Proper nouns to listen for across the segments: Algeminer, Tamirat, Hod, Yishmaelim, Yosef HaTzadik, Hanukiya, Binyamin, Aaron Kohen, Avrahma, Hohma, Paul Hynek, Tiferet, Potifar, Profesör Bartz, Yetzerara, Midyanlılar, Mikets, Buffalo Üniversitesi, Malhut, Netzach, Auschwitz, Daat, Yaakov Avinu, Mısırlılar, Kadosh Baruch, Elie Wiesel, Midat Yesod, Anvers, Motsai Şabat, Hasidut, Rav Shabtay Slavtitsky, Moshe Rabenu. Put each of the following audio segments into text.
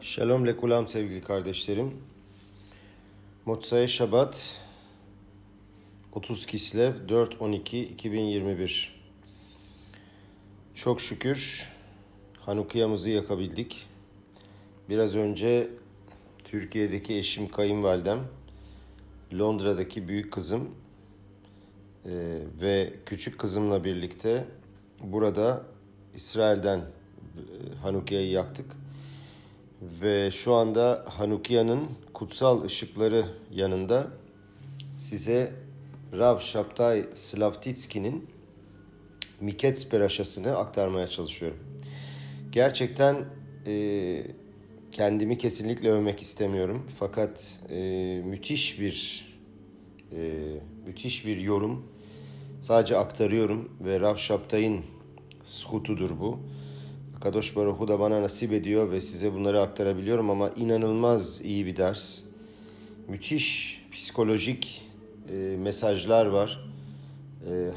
Şalom lekulam sevgili kardeşlerim. Motsai Şabat 30 Kislev 4-12-2021. Çok şükür Hanukiya'mızı yakabildik. Biraz önce Türkiye'deki eşim kayınvalidem, Londra'daki büyük kızım ve küçük kızımla birlikte burada İsrail'den Hanukiya'yı yaktık. Ve şu anda Hanukiya'nın kutsal ışıkları yanında size Rav Shabtay Slavtitsky'nin Mikets peraşasını aktarmaya çalışıyorum. Gerçekten kendimi kesinlikle övmek istemiyorum. Fakat müthiş bir yorum. Sadece aktarıyorum ve Rav Shabtay'ın skutudur bu. Kadosh Baruch'u da bana nasip ediyor ve size bunları aktarabiliyorum ama inanılmaz iyi bir ders. Müthiş psikolojik mesajlar var.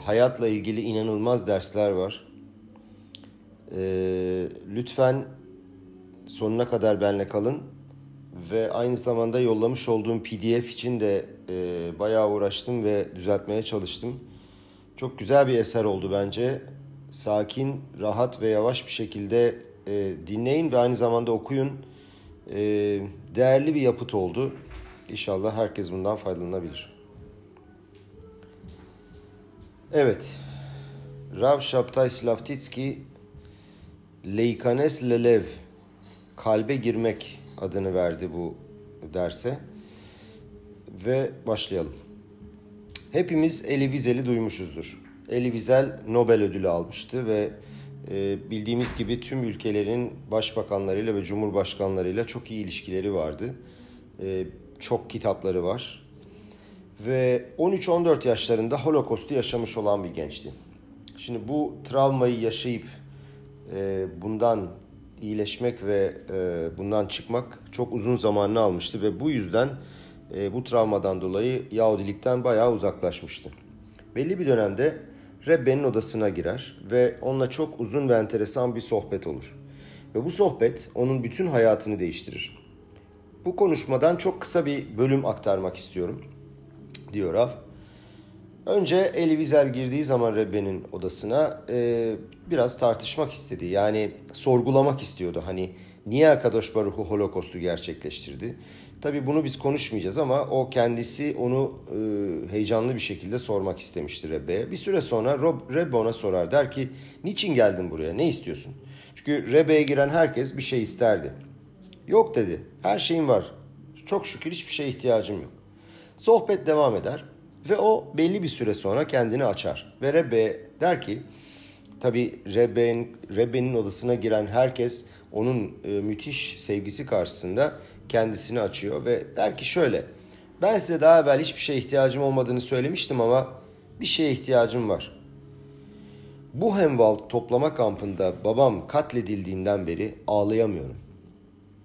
Hayatla ilgili inanılmaz dersler var. Lütfen sonuna kadar benimle kalın. Ve aynı zamanda yollamış olduğum PDF için de bayağı uğraştım ve düzeltmeye çalıştım. Çok güzel bir eser oldu bence. Sakin, rahat ve yavaş bir şekilde dinleyin ve aynı zamanda okuyun. Değerli bir yapıt oldu. İnşallah herkes bundan faydalanabilir. Evet. Rav Shabtay Slavtitsky Leikanes Lelev, kalbe girmek adını verdi bu derse. Ve başlayalım. Hepimiz Elie Wiesel'i duymuşuzdur. Elie Wiesel Nobel ödülü almıştı ve bildiğimiz gibi tüm ülkelerin başbakanlarıyla ve cumhurbaşkanlarıyla çok iyi ilişkileri vardı. Çok kitapları var. Ve 13-14 yaşlarında Holocaust'u yaşamış olan bir gençti. Şimdi bu travmayı yaşayıp bundan iyileşmek ve bundan çıkmak çok uzun zamanını almıştı. Ve bu yüzden bu travmadan dolayı Yahudilikten bayağı uzaklaşmıştı. Belli bir dönemde Rebbe'nin odasına girer ve onunla çok uzun ve enteresan bir sohbet olur. Ve bu sohbet onun bütün hayatını değiştirir. Bu konuşmadan çok kısa bir bölüm aktarmak istiyorum, diyor Rav. Önce Elie Wiesel girdiği zaman Rebbe'nin odasına biraz tartışmak istedi. Yani sorgulamak istiyordu. Hani niye Kadosh Baruch'u Holocaust'u gerçekleştirdi? Tabii bunu biz konuşmayacağız ama o kendisi onu heyecanlı bir şekilde sormak istemişti Rebbe'ye. Bir süre sonra Rebbe ona sorar. Der ki, niçin geldin buraya? Ne istiyorsun? Çünkü Rebbe'ye giren herkes bir şey isterdi. Yok dedi. Her şeyim var. Çok şükür hiçbir şeye ihtiyacım yok. Sohbet devam eder. Ve o belli bir süre sonra kendini açar. Ve Rebbe der ki, tabii Rebbe'nin odasına giren herkes onun müthiş sevgisi karşısında kendisini açıyor ve der ki şöyle, ben size daha evvel hiçbir şeye ihtiyacım olmadığını söylemiştim ama bir şeye ihtiyacım var. Bu Buchenwald toplama kampında babam katledildiğinden beri ağlayamıyorum.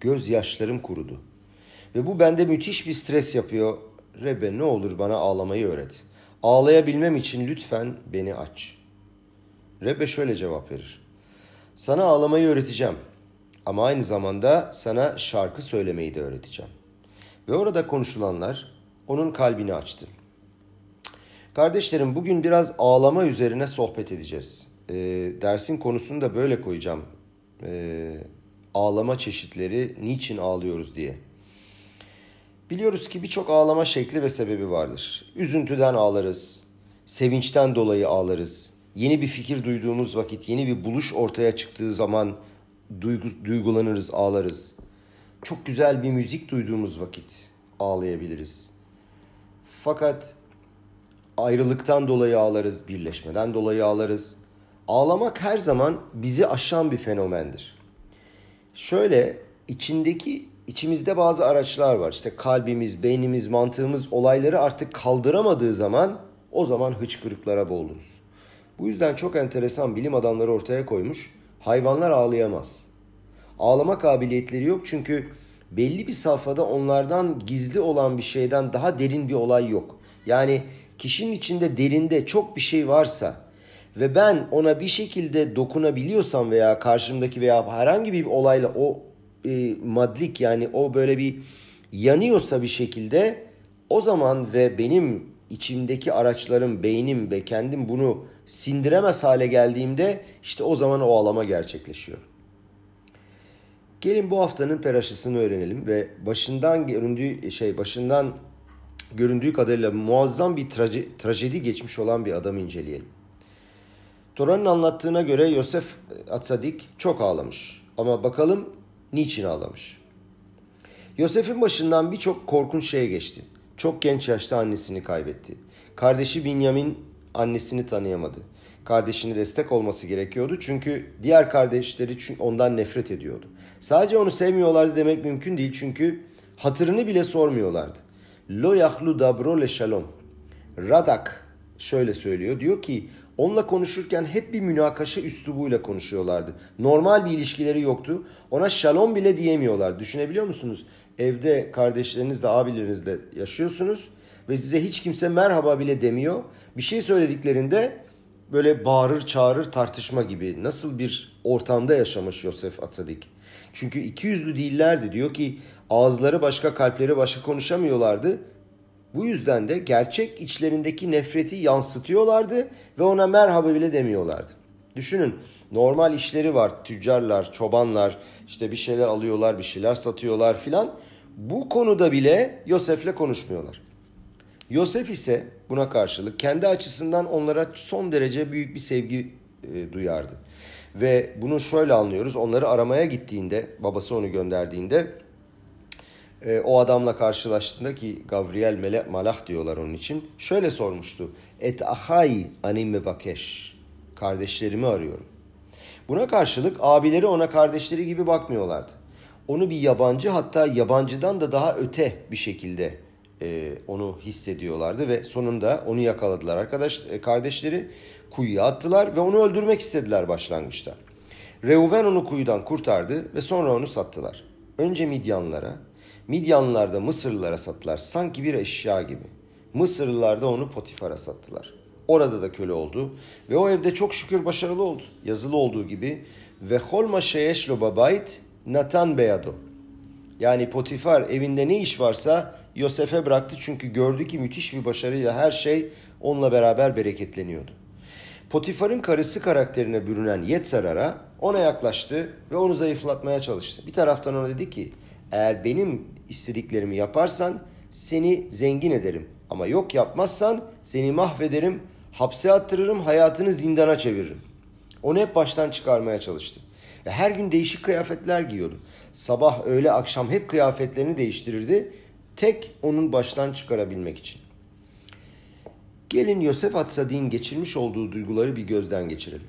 Gözyaşlarım kurudu. Ve bu bende müthiş bir stres yapıyor. Rebbe, ne olur bana ağlamayı öğret. Ağlayabilmem için lütfen beni aç. Rebbe şöyle cevap verir. Sana ağlamayı öğreteceğim. Ama aynı zamanda sana şarkı söylemeyi de öğreteceğim. Ve orada konuşulanlar onun kalbini açtı. Kardeşlerim, bugün biraz ağlama üzerine sohbet edeceğiz. Dersin konusunu da böyle koyacağım. Ağlama çeşitleri, niçin ağlıyoruz diye. Biliyoruz ki birçok ağlama şekli ve sebebi vardır. Üzüntüden ağlarız, sevinçten dolayı ağlarız. Yeni bir fikir duyduğumuz vakit, yeni bir buluş ortaya çıktığı zaman duygulanırız, ağlarız. Çok güzel bir müzik duyduğumuz vakit ağlayabiliriz. Fakat ayrılıktan dolayı ağlarız, birleşmeden dolayı ağlarız. Ağlamak her zaman bizi aşan bir fenomendir. Şöyle, içimizde bazı araçlar var. İşte kalbimiz, beynimiz, mantığımız olayları artık kaldıramadığı zaman o zaman hıçkırıklara boğuluruz. Bu yüzden çok enteresan bilim adamları ortaya koymuş. Hayvanlar ağlayamaz. Ağlama kabiliyetleri yok çünkü belli bir safhada onlardan gizli olan bir şeyden daha derin bir olay yok. Yani kişinin içinde derinde çok bir şey varsa ve ben ona bir şekilde dokunabiliyorsam veya karşımdaki veya herhangi bir olayla o madlik, yani o böyle bir yanıyorsa bir şekilde, o zaman ve benim içimdeki araçlarım, beynim ve kendim bunu sindiremez hale geldiğimde, işte o zaman o alama gerçekleşiyor. Gelin bu haftanın peraşasını öğrenelim ve başından göründüğü kadarıyla muazzam bir trajedi geçmiş olan bir adamı inceleyelim. Tora'nın anlattığına göre Yosef HaTzadik çok ağlamış. Ama bakalım niçin ağlamış? Yosef'in başından birçok korkunç şey geçti. Çok genç yaşta annesini kaybetti. Kardeşi Binyamin annesini tanıyamadı. Kardeşine destek olması gerekiyordu çünkü diğer kardeşleri ondan nefret ediyordu. Sadece onu sevmiyorlardı demek mümkün değil çünkü hatırını bile sormuyorlardı. Lo yahlu dabro le shalom. Radak şöyle söylüyor, diyor ki onunla konuşurken hep bir münakaşa üslubuyla konuşuyorlardı. Normal bir ilişkileri yoktu. Ona şalom bile diyemiyorlar. Düşünebiliyor musunuz? Evde kardeşlerinizle, abilerinizle yaşıyorsunuz ve size hiç kimse merhaba bile demiyor. Bir şey söylediklerinde böyle bağırır, çağırır, tartışma gibi. Nasıl bir ortamda yaşamış Yosef HaTzadik? Çünkü ikiyüzlü değillerdi. Diyor ki ağızları başka, kalpleri başka, konuşamıyorlardı. Bu yüzden de gerçek içlerindeki nefreti yansıtıyorlardı ve ona merhaba bile demiyorlardı. Düşünün, normal işleri var, tüccarlar, çobanlar, işte bir şeyler alıyorlar, bir şeyler satıyorlar filan. Bu konuda bile Yosef'le konuşmuyorlar. Yosef ise buna karşılık kendi açısından onlara son derece büyük bir sevgi duyardı. Ve bunu şöyle anlıyoruz, onları aramaya gittiğinde, babası onu gönderdiğinde, o adamla karşılaştığında, ki Gabriel Mele Malach diyorlar onun için, şöyle sormuştu. Et ahay anime bakeş. Kardeşlerimi arıyorum. Buna karşılık abileri ona kardeşleri gibi bakmıyorlardı. Onu bir yabancı, hatta yabancıdan da daha öte bir şekilde onu hissediyorlardı ve sonunda onu yakaladılar kardeşleri, kuyuya attılar ve onu öldürmek istediler başlangıçta. Reuven onu kuyudan kurtardı ve sonra onu sattılar. Önce Midyanlılara, Midyanlılar da Mısırlılara sattılar, sanki bir eşya gibi. Mısırlılar da onu Potifar'a sattılar. Orada da köle oldu ve o evde çok şükür başarılı oldu. Yazılı olduğu gibi ve holma şeyeşlo babayt natan beyado. Yani Potifar evinde ne iş varsa Yosef'e bıraktı çünkü gördü ki müthiş bir başarıyla her şey onunla beraber bereketleniyordu. Potifar'ın karısı karakterine bürünen Yetzerara ona yaklaştı ve onu zayıflatmaya çalıştı. Bir taraftan ona dedi ki eğer benim istediklerimi yaparsan seni zengin ederim. Ama yok yapmazsan seni mahvederim, hapse attırırım, hayatını zindana çeviririm. Onu hep baştan çıkarmaya çalıştı. Ve her gün değişik kıyafetler giyiyordu. Sabah, öğle, akşam hep kıyafetlerini değiştirirdi. Tek onun baştan çıkarabilmek için. Gelin Yosef HaTzadik'in geçirmiş olduğu duyguları bir gözden geçirelim.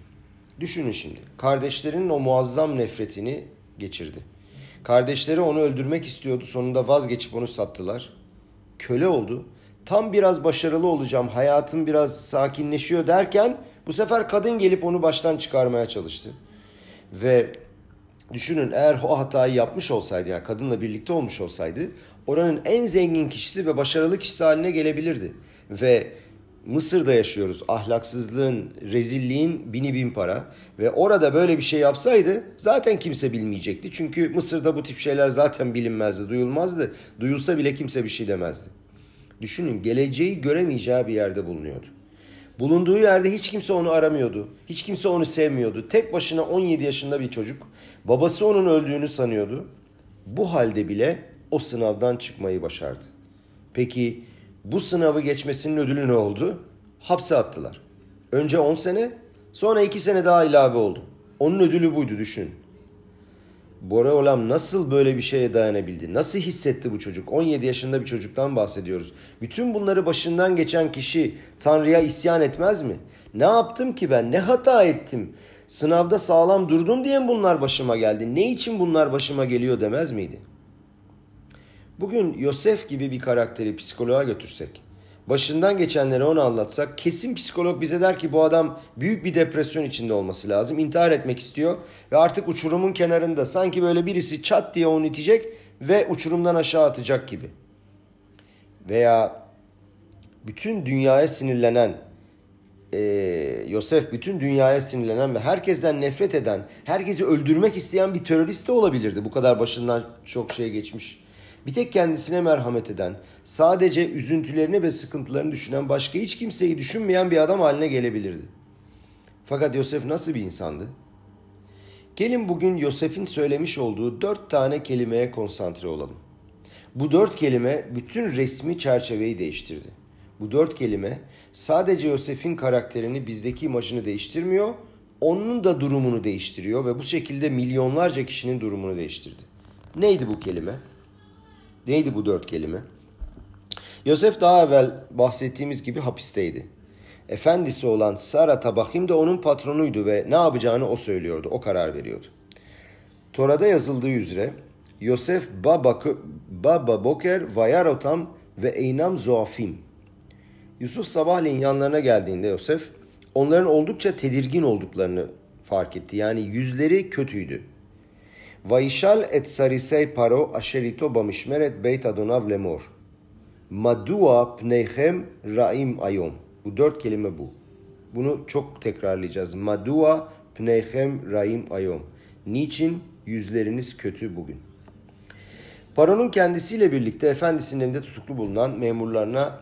Düşünün şimdi. Kardeşlerinin o muazzam nefretini geçirdi. Kardeşleri onu öldürmek istiyordu. Sonunda vazgeçip onu sattılar. Köle oldu. Tam biraz başarılı olacağım, hayatım biraz sakinleşiyor derken bu sefer kadın gelip onu baştan çıkarmaya çalıştı. Ve düşünün, eğer o hatayı yapmış olsaydı, yani kadınla birlikte olmuş olsaydı, oranın en zengin kişisi ve başarılı kişisi haline gelebilirdi. Ve Mısır'da yaşıyoruz. Ahlaksızlığın, rezilliğin bini bin para. Ve orada böyle bir şey yapsaydı zaten kimse bilmeyecekti. Çünkü Mısır'da bu tip şeyler zaten bilinmezdi, duyulmazdı. Duyulsa bile kimse bir şey demezdi. Düşünün, geleceği göremeyeceği bir yerde bulunuyordu. Bulunduğu yerde hiç kimse onu aramıyordu. Hiç kimse onu sevmiyordu. Tek başına 17 yaşında bir çocuk. Babası onun öldüğünü sanıyordu. Bu halde bile o sınavdan çıkmayı başardı. Peki bu sınavı geçmesinin ödülü ne oldu? Hapse attılar. Önce 10 sene, sonra 2 sene daha ilave oldu. Onun ödülü buydu, düşünün. Bora Olam nasıl böyle bir şeye dayanabildi? Nasıl hissetti bu çocuk? 17 yaşında bir çocuktan bahsediyoruz. Bütün bunları başından geçen kişi Tanrı'ya isyan etmez mi? Ne yaptım ki ben? Ne hata ettim? Sınavda sağlam durdum diye mi bunlar başıma geldi? Ne için bunlar başıma geliyor demez miydi? Bugün Yosef gibi bir karakteri psikoloğa götürsek, başından geçenleri ona anlatsak, kesin psikolog bize der ki bu adam büyük bir depresyon içinde olması lazım. İntihar etmek istiyor ve artık uçurumun kenarında, sanki böyle birisi çat diye onu itecek ve uçurumdan aşağı atacak gibi. Veya bütün dünyaya sinirlenen, Yosef bütün dünyaya sinirlenen ve herkesten nefret eden, herkesi öldürmek isteyen bir terörist de olabilirdi. Bu kadar başından çok şey geçmiş. Bir tek kendisine merhamet eden, sadece üzüntülerini ve sıkıntılarını düşünen, başka hiç kimseyi düşünmeyen bir adam haline gelebilirdi. Fakat Yosef nasıl bir insandı? Gelin bugün Yosef'in söylemiş olduğu 4 kelimeye konsantre olalım. Bu 4 kelime bütün resmi çerçeveyi değiştirdi. Bu 4 kelime sadece Yosef'in karakterini, bizdeki imajını değiştirmiyor, onun da durumunu değiştiriyor ve bu şekilde milyonlarca kişinin durumunu değiştirdi. Neydi bu kelime? Neydi bu 4 kelime? Yosef daha evvel bahsettiğimiz gibi hapisteydi. Efendisi olan Sara Tabahim de onun patronuydu ve ne yapacağını o söylüyordu, o karar veriyordu. Tora'da yazıldığı üzere Yosef baba boker vayarotam ve eynam zoafim. Yusuf sabahleyin yanlarına geldiğinde Yosef onların oldukça tedirgin olduklarını fark etti. Yani yüzleri kötüydü. Vayişal et sarisey paro aşerito bamişmeret beyt adonav lemor. Madua pneyhem raim ayom. Bu 4 kelime bu. Bunu çok tekrarlayacağız. Madua pneyhem raim ayom. Niçin yüzleriniz kötü bugün? Paronun kendisiyle birlikte efendisinin evinde tutuklu bulunan memurlarına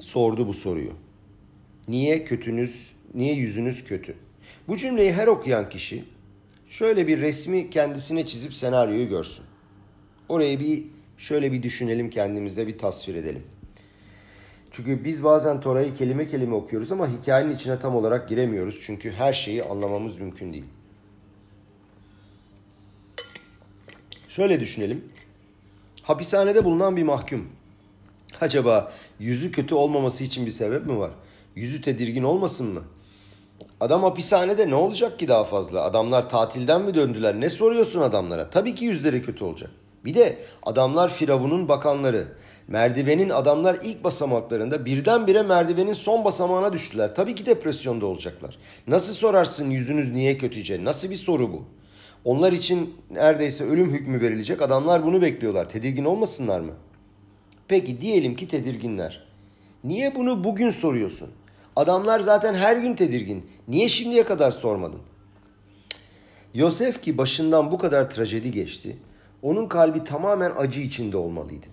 sordu bu soruyu. Niye yüzünüz kötü? Bu cümleyi her okuyan kişi şöyle bir resmi kendisine çizip senaryoyu görsün. Orayı şöyle bir düşünelim, kendimize bir tasvir edelim. Çünkü biz bazen Tora'yı kelime kelime okuyoruz ama hikayenin içine tam olarak giremiyoruz. Çünkü her şeyi anlamamız mümkün değil. Şöyle düşünelim. Hapishanede bulunan bir mahkum. Acaba yüzü kötü olmaması için bir sebep mi var? Yüzü tedirgin olmasın mı? Adam hapishanede, ne olacak ki daha fazla? Adamlar tatilden mi döndüler? Ne soruyorsun adamlara? Tabii ki yüzleri kötü olacak. Bir de adamlar Firavun'un bakanları. Merdivenin adamlar ilk basamaklarında birdenbire merdivenin son basamağına düştüler. Tabii ki depresyonda olacaklar. Nasıl sorarsın yüzünüz niye kötüce? Nasıl bir soru bu? Onlar için neredeyse ölüm hükmü verilecek. Adamlar bunu bekliyorlar. Tedirgin olmasınlar mı? Peki diyelim ki tedirginler. Niye bunu bugün soruyorsun? Adamlar zaten her gün tedirgin. Niye şimdiye kadar sormadın? Yosef ki başından bu kadar trajedi geçti. Onun kalbi tamamen acı içinde olmalıydı.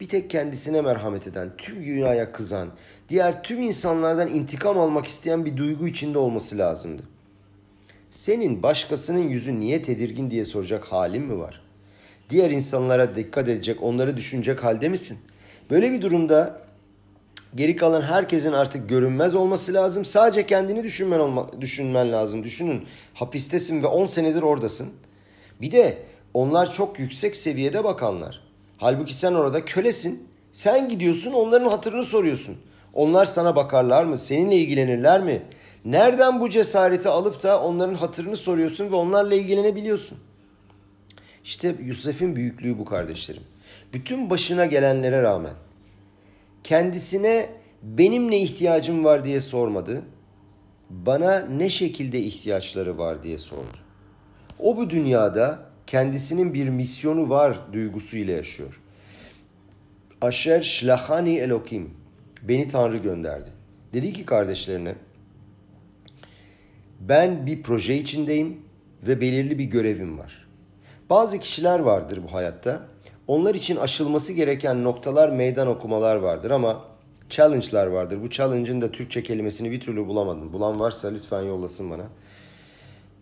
Bir tek kendisine merhamet eden, tüm dünyaya kızan, diğer tüm insanlardan intikam almak isteyen bir duygu içinde olması lazımdı. Senin başkasının yüzü niye tedirgin diye soracak halin mi var? Diğer insanlara dikkat edecek, onları düşünecek halde misin? Böyle bir durumda geri kalan herkesin artık görünmez olması lazım. Sadece kendini düşünmen lazım. Düşünün, hapistesin ve 10 senedir oradasın. Bir de onlar çok yüksek seviyede bakanlar. Halbuki sen orada kölesin. Sen gidiyorsun, onların hatırını soruyorsun. Onlar sana bakarlar mı? Seninle ilgilenirler mi? Nereden bu cesareti alıp da onların hatırını soruyorsun ve onlarla ilgilenebiliyorsun? İşte Yosef'in büyüklüğü bu kardeşlerim. Bütün başına gelenlere rağmen kendisine benim ne ihtiyacım var diye sormadı. Bana ne şekilde ihtiyaçları var diye sordu. O bu dünyada kendisinin bir misyonu var duygusuyla yaşıyor. Asher şlahani elokim. Beni Tanrı gönderdi. Dedi ki kardeşlerine, ben bir proje içindeyim ve belirli bir görevim var. Bazı kişiler vardır bu hayatta. Onlar için aşılması gereken noktalar, meydan okumalar vardır ama challenge'lar vardır. Bu challenge'ın da Türkçe kelimesini bir türlü bulamadım. Bulan varsa lütfen yollasın bana.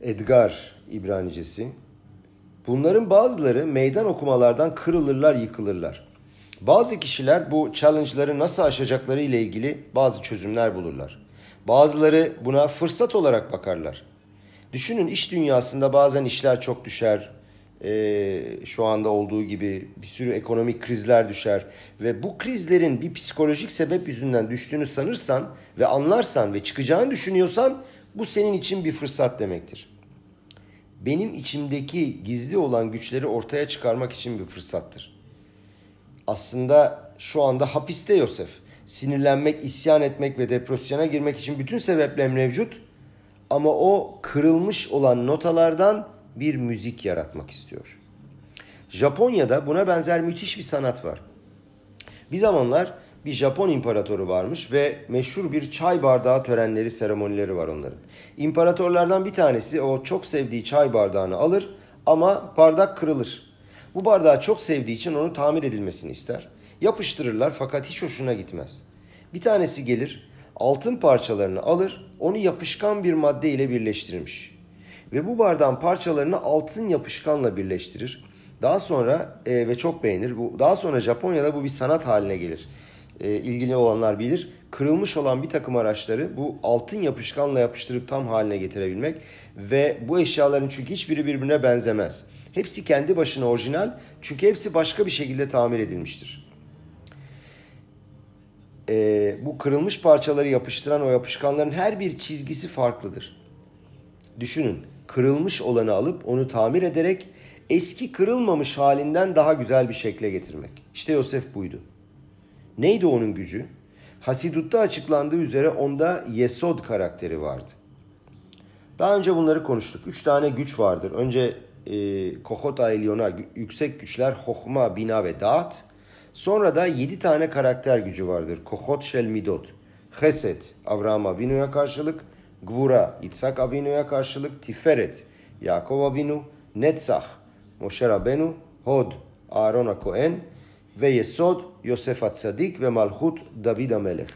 Edgar İbranicesi. Bunların bazıları meydan okumalardan kırılırlar, yıkılırlar. Bazı kişiler bu challenge'ları nasıl aşacakları ile ilgili bazı çözümler bulurlar. Bazıları buna fırsat olarak bakarlar. Düşünün, iş dünyasında bazen işler çok düşer. Şu anda olduğu gibi bir sürü ekonomik krizler düşer. Ve bu krizlerin bir psikolojik sebep yüzünden düştüğünü sanırsan ve anlarsan ve çıkacağını düşünüyorsan bu senin için bir fırsat demektir. Benim içimdeki gizli olan güçleri ortaya çıkarmak için bir fırsattır. Aslında şu anda hapiste Yosef. Sinirlenmek, isyan etmek ve depresyona girmek için bütün sebepler mevcut. Ama o kırılmış olan notalardan bir müzik yaratmak istiyor. Japonya'da buna benzer müthiş bir sanat var. Bir zamanlar bir Japon imparatoru varmış ve meşhur bir çay bardağı törenleri, seremonileri var onların. İmparatorlardan bir tanesi o çok sevdiği çay bardağını alır ama bardak kırılır. Bu bardağı çok sevdiği için onu tamir edilmesini ister. Yapıştırırlar fakat hiç hoşuna gitmez. Bir tanesi gelir, altın parçalarını alır, onu yapışkan bir madde ile birleştirmiş. Ve bu bardağın parçalarını altın yapışkanla birleştirir. Daha sonra ve çok beğenir. Daha sonra Japonya'da bu bir sanat haline gelir. İlgili olanlar bilir. Kırılmış olan bir takım araçları bu altın yapışkanla yapıştırıp tam haline getirebilmek. Ve bu eşyaların çünkü hiçbiri birbirine benzemez. Hepsi kendi başına orijinal. Çünkü hepsi başka bir şekilde tamir edilmiştir. Bu kırılmış parçaları yapıştıran o yapışkanların her bir çizgisi farklıdır. Düşünün, kırılmış olanı alıp onu tamir ederek eski kırılmamış halinden daha güzel bir şekle getirmek. İşte Yosef buydu. Neydi onun gücü? Hasidut'ta açıklandığı üzere onda Yesod karakteri vardı. Daha önce bunları konuştuk. 3 tane güç vardır. Önce Kohot Aelyon'a yüksek güçler Hohma, Bina ve Daat. Sonra da 7 tane karakter gücü vardır. Kohot Shel Midot, Chesed, Avrahma Avinu'ya karşılık, Gvura, Yitzhak Avinu'ya karşılık, Tiferet, Yaakov Avinu, Netzach, Moshe Rabenu, Hod, Aaron Kohen ve Yesod, Yosef HaTzadik ve Malhut, David Amelech.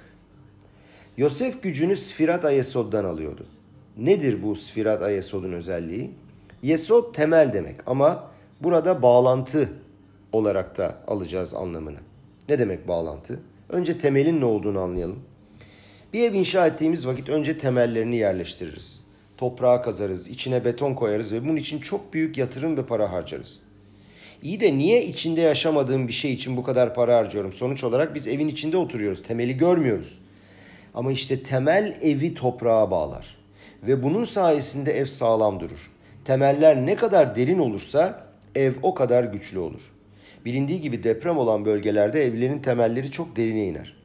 Yosef gücünü Sfirat Yesod'dan alıyordu. Nedir bu Sfirat Yesod'un özelliği? Yesod temel demek ama burada bağlantı olarak da alacağız anlamını. Ne demek bağlantı? Önce temelin ne olduğunu anlayalım. Bir ev inşa ettiğimiz vakit önce temellerini yerleştiririz. Toprağa kazarız, içine beton koyarız ve bunun için çok büyük yatırım ve para harcarız. İyi de niye içinde yaşamadığım bir şey için bu kadar para harcıyorum? Sonuç olarak biz evin içinde oturuyoruz, temeli görmüyoruz. Ama işte temel evi toprağa bağlar ve bunun sayesinde ev sağlam durur. Temeller ne kadar derin olursa ev o kadar güçlü olur. Bilindiği gibi deprem olan bölgelerde evlerin temelleri çok derine iner.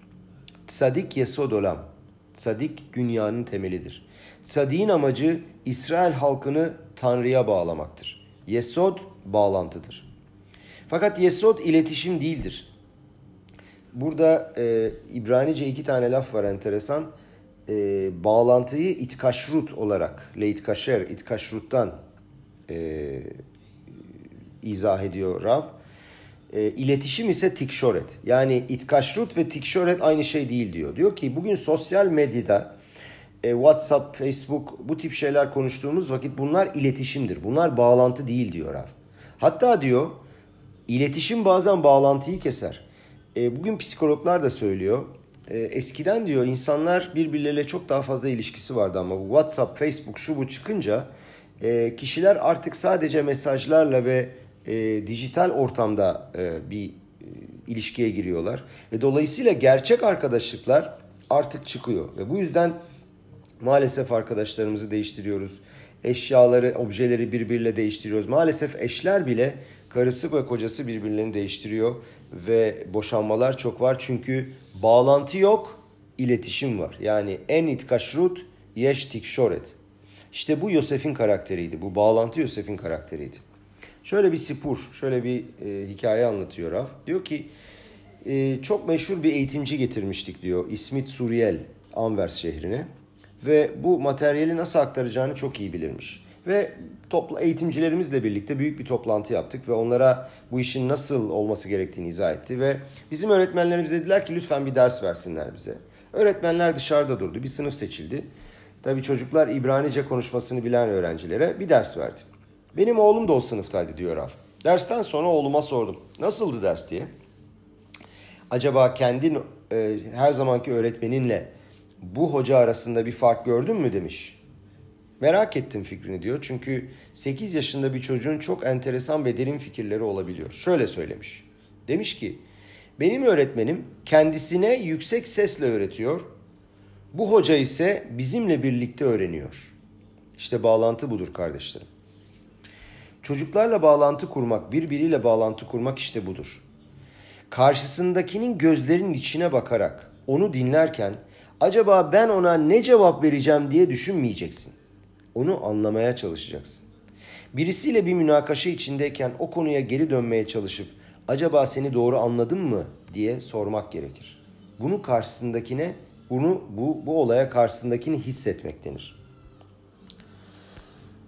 Tzadik yesod olam. Tzadik dünyanın temelidir. Tzadik'in amacı İsrail halkını Tanrı'ya bağlamaktır. Yesod bağlantıdır. Fakat Yesod iletişim değildir. Burada İbranice 2 tane laf var enteresan. Bağlantıyı itkaşrut olarak, leitkaşer, itkaşruttan izah ediyor Rav. İletişim ise tikşoret. Yani itkaşrut ve tikşoret aynı şey değil diyor. Diyor ki bugün sosyal medyada WhatsApp, Facebook bu tip şeyler konuştuğumuz vakit bunlar iletişimdir. Bunlar bağlantı değil diyor Rav. Hatta diyor iletişim bazen bağlantıyı keser. Bugün psikologlar da söylüyor. Eskiden diyor insanlar birbirleriyle çok daha fazla ilişkisi vardı ama WhatsApp, Facebook şu bu çıkınca kişiler artık sadece mesajlarla ve dijital ortamda bir ilişkiye giriyorlar. Ve dolayısıyla gerçek arkadaşlıklar artık çıkıyor. Ve bu yüzden maalesef arkadaşlarımızı değiştiriyoruz. Eşyaları, objeleri birbiriyle değiştiriyoruz. Maalesef eşler bile karısı ve kocası birbirlerini değiştiriyor. Ve boşanmalar çok var. Çünkü bağlantı yok, iletişim var. Yani en itkaşrut yeş tikşoret. İşte bu Yosef'in karakteriydi. Bu bağlantı Yosef'in karakteriydi. Şöyle bir sipur, şöyle bir hikaye anlatıyor Rav. Diyor ki çok meşhur bir eğitimci getirmiştik diyor. İsmit Suriel, Anvers şehrine. Ve bu materyali nasıl aktaracağını çok iyi bilirmiş. Ve eğitimcilerimizle birlikte büyük bir toplantı yaptık ve onlara bu işin nasıl olması gerektiğini izah etti. Ve bizim öğretmenlerimiz dediler ki lütfen bir ders versinler bize. Öğretmenler dışarıda durdu, bir sınıf seçildi. Tabii çocuklar İbranice konuşmasını bilen öğrencilere bir ders verdi. Benim oğlum da o sınıftaydı diyor Rav. Dersten sonra oğluma sordum. Nasıldı ders diye. Acaba kendin her zamanki öğretmeninle bu hoca arasında bir fark gördün mü demiş. Merak ettim fikrini diyor. Çünkü 8 yaşında bir çocuğun çok enteresan ve derin fikirleri olabiliyor. Şöyle söylemiş. Demiş ki benim öğretmenim kendisine yüksek sesle öğretiyor. Bu hoca ise bizimle birlikte öğreniyor. İşte bağlantı budur kardeşlerim. Çocuklarla bağlantı kurmak, birbiriyle bağlantı kurmak işte budur. Karşısındakinin gözlerinin içine bakarak onu dinlerken acaba ben ona ne cevap vereceğim diye düşünmeyeceksin. Onu anlamaya çalışacaksın. Birisiyle bir münakaşa içindeyken o konuya geri dönmeye çalışıp acaba seni doğru anladın mı diye sormak gerekir. Bunu karşısındakine, bu olaya karşısındakini hissetmek denir.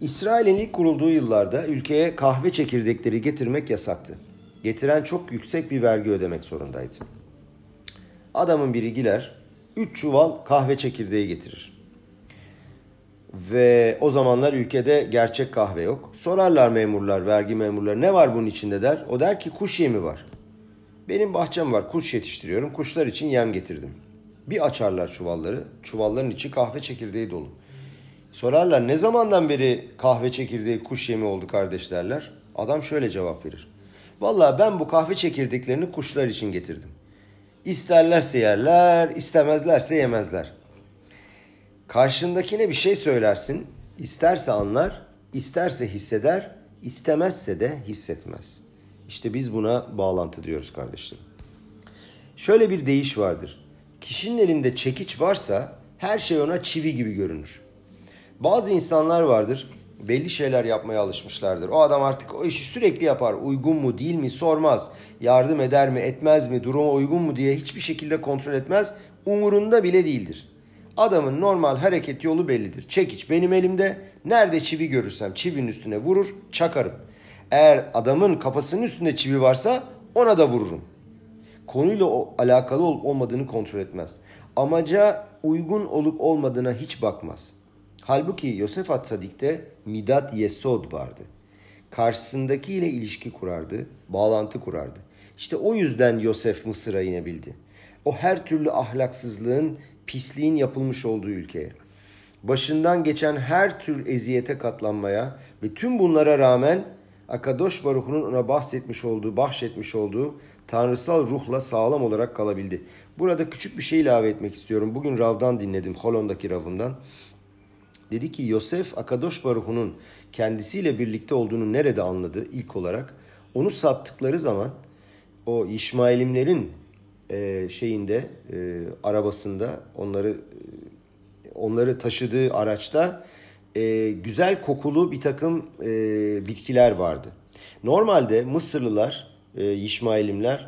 İsrail'in ilk kurulduğu yıllarda ülkeye kahve çekirdekleri getirmek yasaktı. Getiren çok yüksek bir vergi ödemek zorundaydı. Adamın biri gider, 3 çuval kahve çekirdeği getirir. Ve o zamanlar ülkede gerçek kahve yok. Sorarlar vergi memurları, ne var bunun içinde der. O der ki kuş yemi var. Benim bahçem var, kuş yetiştiriyorum. Kuşlar için yem getirdim. Bir açarlar çuvalları. Çuvalların içi kahve çekirdeği dolu. Sorarlar ne zamandan beri kahve çekirdeği kuş yemi oldu kardeş derler. Adam şöyle cevap verir. Vallahi ben bu kahve çekirdeklerini kuşlar için getirdim. İsterlerse yerler, istemezlerse yemezler. Karşındakine bir şey söylersin. İsterse anlar, isterse hisseder, istemezse de hissetmez. İşte biz buna bağlantı diyoruz kardeşlerim. Şöyle bir deyiş vardır. Kişinin elinde çekiç varsa her şey ona çivi gibi görünür. Bazı insanlar vardır, belli şeyler yapmaya alışmışlardır. O adam artık o işi sürekli yapar. Uygun mu değil mi sormaz. Yardım eder mi etmez mi, duruma uygun mu diye hiçbir şekilde kontrol etmez. Umurunda bile değildir. Adamın normal hareket yolu bellidir. Çekiç benim elimde, nerede çivi görürsem çivinin üstüne vurur, çakarım. Eğer adamın kafasının üstünde çivi varsa ona da vururum. Konuyla alakalı olup olmadığını kontrol etmez. Amaca uygun olup olmadığına hiç bakmaz. Halbuki Yosef HaTzadik'te midat yesod vardı. Karşısındakiyle ilişki kurardı, bağlantı kurardı. İşte o yüzden Yosef Mısır'a inebildi. O her türlü ahlaksızlığın, pisliğin yapılmış olduğu ülkeye, başından geçen her tür eziyete katlanmaya ve tüm bunlara rağmen Kadosh Baruch'un ona bahşetmiş olduğu tanrısal ruhla sağlam olarak kalabildi. Burada küçük bir şey ilave etmek istiyorum. Bugün Rav'dan dinledim, Holon'daki Rav'ından. Dedi ki Yosef, Kadosh Baruch'un kendisiyle birlikte olduğunu nerede anladı ilk olarak? Onu sattıkları zaman o Yishmaelimlerin arabasında onları taşıdığı araçta güzel kokulu bir takım bitkiler vardı. Normalde Mısırlılar, Yishmaelimler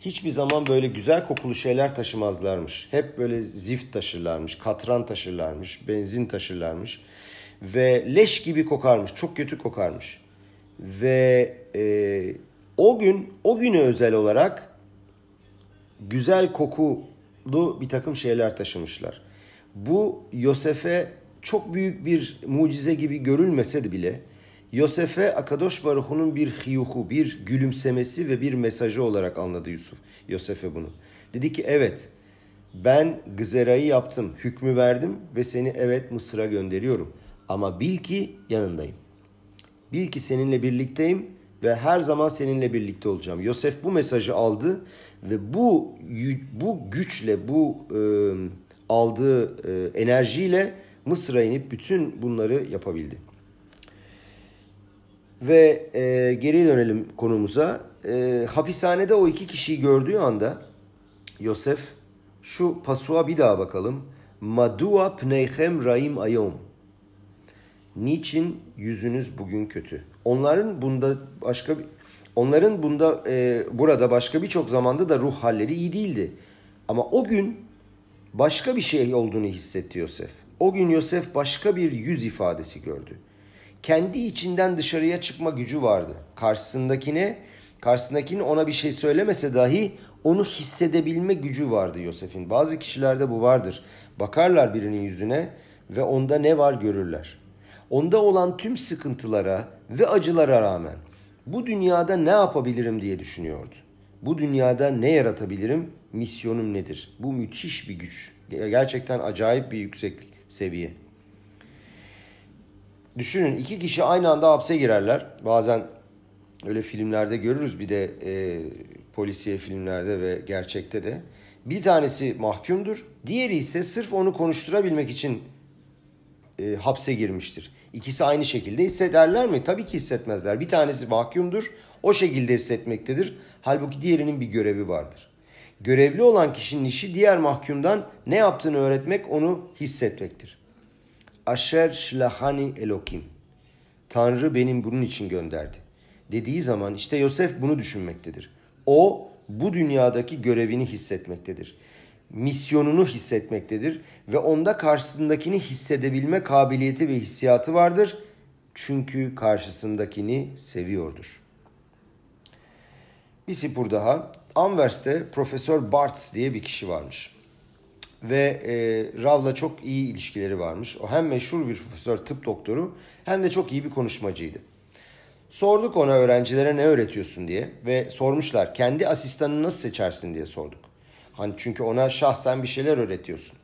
hiçbir zaman böyle güzel kokulu şeyler taşımazlarmış. Hep böyle zift taşırlarmış, katran taşırlarmış, benzin taşırlarmış ve leş gibi kokarmış, çok kötü kokarmış. Ve o güne özel olarak güzel kokulu bir takım şeyler taşımışlar. Bu Yosef'e çok büyük bir mucize gibi görülmese de bile Yosef'e Kadosh Baruch'un bir hiyuhu, bir gülümsemesi ve bir mesajı olarak anladı Yosef'e bunu. Dedi ki evet ben gızerayı yaptım, hükmü verdim ve seni evet Mısır'a gönderiyorum. Ama bil ki yanındayım. Bil ki seninle birlikteyim ve her zaman seninle birlikte olacağım. Yosef bu mesajı aldı ve bu güçle, aldığı enerjiyle Mısır'a inip bütün bunları yapabildi. Ve geriye dönelim konumuza. Hapishanede o iki kişiyi gördüğü anda Yosef şu pasuğa bir daha bakalım. Madua pneyhem raim ayom. Niçin yüzünüz bugün kötü? Onların burada başka birçok zamanda da ruh halleri iyi değildi. Ama o gün başka bir şey olduğunu hissetti Yosef. O gün Yosef başka bir yüz ifadesi gördü. Kendi içinden dışarıya çıkma gücü vardı. Karşısındakine ona bir şey söylemese dahi onu hissedebilme gücü vardı Yosef'in. Bazı kişilerde bu vardır. Bakarlar birinin yüzüne ve onda ne var görürler. Onda olan tüm sıkıntılara ve acılara rağmen bu dünyada ne yapabilirim diye düşünüyordu. Bu dünyada ne yaratabilirim? Misyonum nedir? Bu müthiş bir güç. Gerçekten acayip bir yüksek seviye. Düşünün iki kişi aynı anda hapse girerler. Bazen öyle filmlerde görürüz, bir de polisiye filmlerde ve gerçekte de. Bir tanesi mahkumdur. Diğeri ise sırf onu konuşturabilmek için hapse girmiştir. İkisi aynı şekilde hissederler mi? Tabii ki hissetmezler. Bir tanesi mahkumdur. O şekilde hissetmektedir. Halbuki diğerinin bir görevi vardır. Görevli olan kişinin işi diğer mahkumdan ne yaptığını öğretmek, onu hissetmektir. Asher şlahani elokim. Tanrı benim bunun için gönderdi. Dediği zaman işte Yosef bunu düşünmektedir. O bu dünyadaki görevini hissetmektedir. misyonunu hissetmektedir ve onda karşısındakini hissedebilme kabiliyeti ve hissiyatı vardır. Çünkü karşısındakini seviyordur. Bir sipur daha. Anvers'te Profesör Bartz diye bir kişi varmış. Ve Rav'la çok iyi ilişkileri varmış. O hem meşhur bir profesör, tıp doktoru, hem de çok iyi bir konuşmacıydı. Sorduk ona öğrencilere ne öğretiyorsun diye ve sormuşlar kendi asistanını nasıl seçersin diye sorduk. Hani çünkü ona şahsen bir şeyler öğretiyorsun.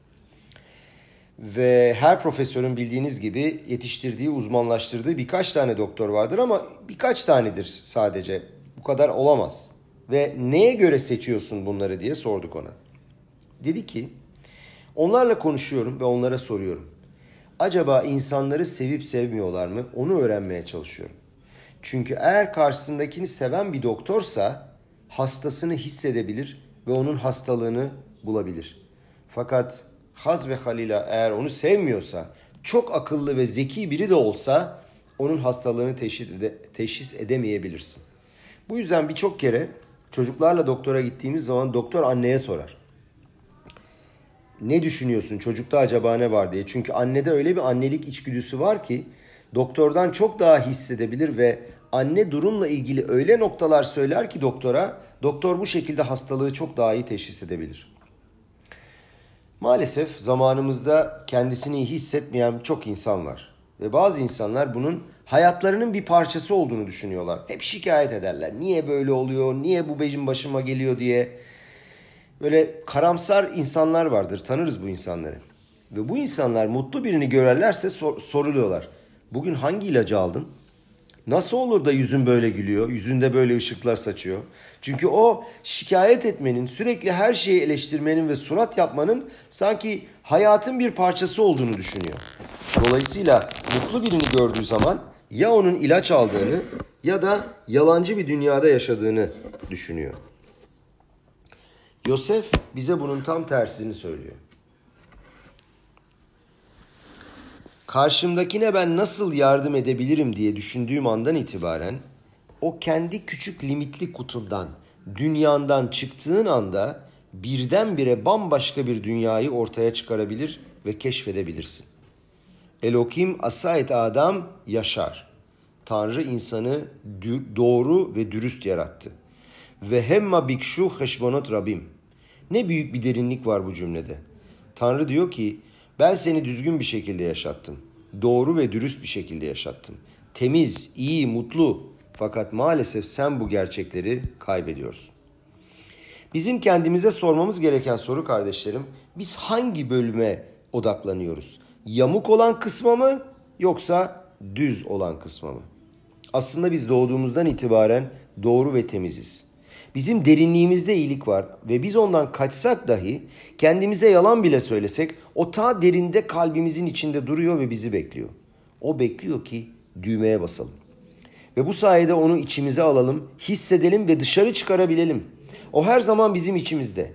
Ve her profesörün bildiğiniz gibi yetiştirdiği, uzmanlaştırdığı birkaç tane doktor vardır ama birkaç tanedir sadece. Bu kadar olamaz. Ve neye göre seçiyorsun bunları diye sorduk ona. Dedi ki, onlarla konuşuyorum ve onlara soruyorum. Acaba insanları sevip sevmiyorlar mı? Onu öğrenmeye çalışıyorum. Çünkü eğer karşısındakini seven bir doktorsa hastasını hissedebilir ve onun hastalığını bulabilir. Fakat haz ve halila eğer onu sevmiyorsa, çok akıllı ve zeki biri de olsa onun hastalığını teşhis edemeyebilirsin. Bu yüzden birçok kere çocuklarla doktora gittiğimiz zaman doktor anneye sorar. Ne düşünüyorsun çocukta acaba ne var diye. Çünkü annede öyle bir annelik içgüdüsü var ki doktordan çok daha hissedebilir ve anne durumla ilgili öyle noktalar söyler ki doktora, doktor bu şekilde hastalığı çok daha iyi teşhis edebilir. Maalesef zamanımızda kendisini iyi hissetmeyen çok insan var. Ve bazı insanlar bunun hayatlarının bir parçası olduğunu düşünüyorlar. Hep şikayet ederler. Niye böyle oluyor, niye bu benim başıma geliyor diye. Böyle karamsar insanlar vardır, tanırız bu insanları. Ve bu insanlar mutlu birini görürlerse soruluyorlar. Bugün hangi ilacı aldın? Nasıl olur da yüzün böyle gülüyor, yüzünde böyle ışıklar saçıyor? Çünkü o şikayet etmenin, sürekli her şeyi eleştirmenin ve surat yapmanın sanki hayatın bir parçası olduğunu düşünüyor. Dolayısıyla mutlu birini gördüğü zaman ya onun ilaç aldığını ya da yalancı bir dünyada yaşadığını düşünüyor. Yosef bize bunun tam tersini söylüyor. Karşımdakine ben nasıl yardım edebilirim diye düşündüğüm andan itibaren o kendi küçük limitli kutundan, dünyandan çıktığın anda birdenbire bambaşka bir dünyayı ortaya çıkarabilir ve keşfedebilirsin. Elohim asayet adam yaşar. Tanrı insanı doğru ve dürüst yarattı. Ve hemma bikşu heşbonot rabim. Ne büyük bir derinlik var bu cümlede. Tanrı diyor ki, ben seni düzgün bir şekilde yaşattım. Doğru ve dürüst bir şekilde yaşattım. Temiz, iyi, mutlu. Fakat maalesef sen bu gerçekleri kaybediyorsun. Bizim kendimize sormamız gereken soru kardeşlerim, biz hangi bölüme odaklanıyoruz? Yamuk olan kısma mı yoksa düz olan kısma mı? Aslında biz doğduğumuzdan itibaren doğru ve temiziz. Bizim derinliğimizde iyilik var ve biz ondan kaçsak dahi kendimize yalan bile söylesek o ta derinde kalbimizin içinde duruyor ve bizi bekliyor. O bekliyor ki düğmeye basalım. Ve bu sayede onu içimize alalım, hissedelim ve dışarı çıkarabilelim. O her zaman bizim içimizde.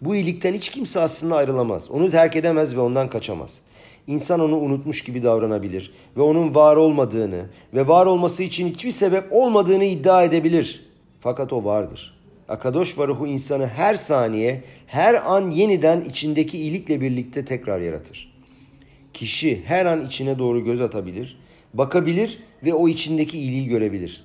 Bu iyilikten hiç kimse aslında ayrılamaz. Onu terk edemez ve ondan kaçamaz. İnsan onu unutmuş gibi davranabilir ve onun var olmadığını ve var olması için hiçbir sebep olmadığını iddia edebilir. Fakat o vardır. Kadosh Baruch insanı her saniye, her an yeniden içindeki iyilikle birlikte tekrar yaratır. Kişi her an içine doğru göz atabilir, bakabilir ve o içindeki iyiliği görebilir.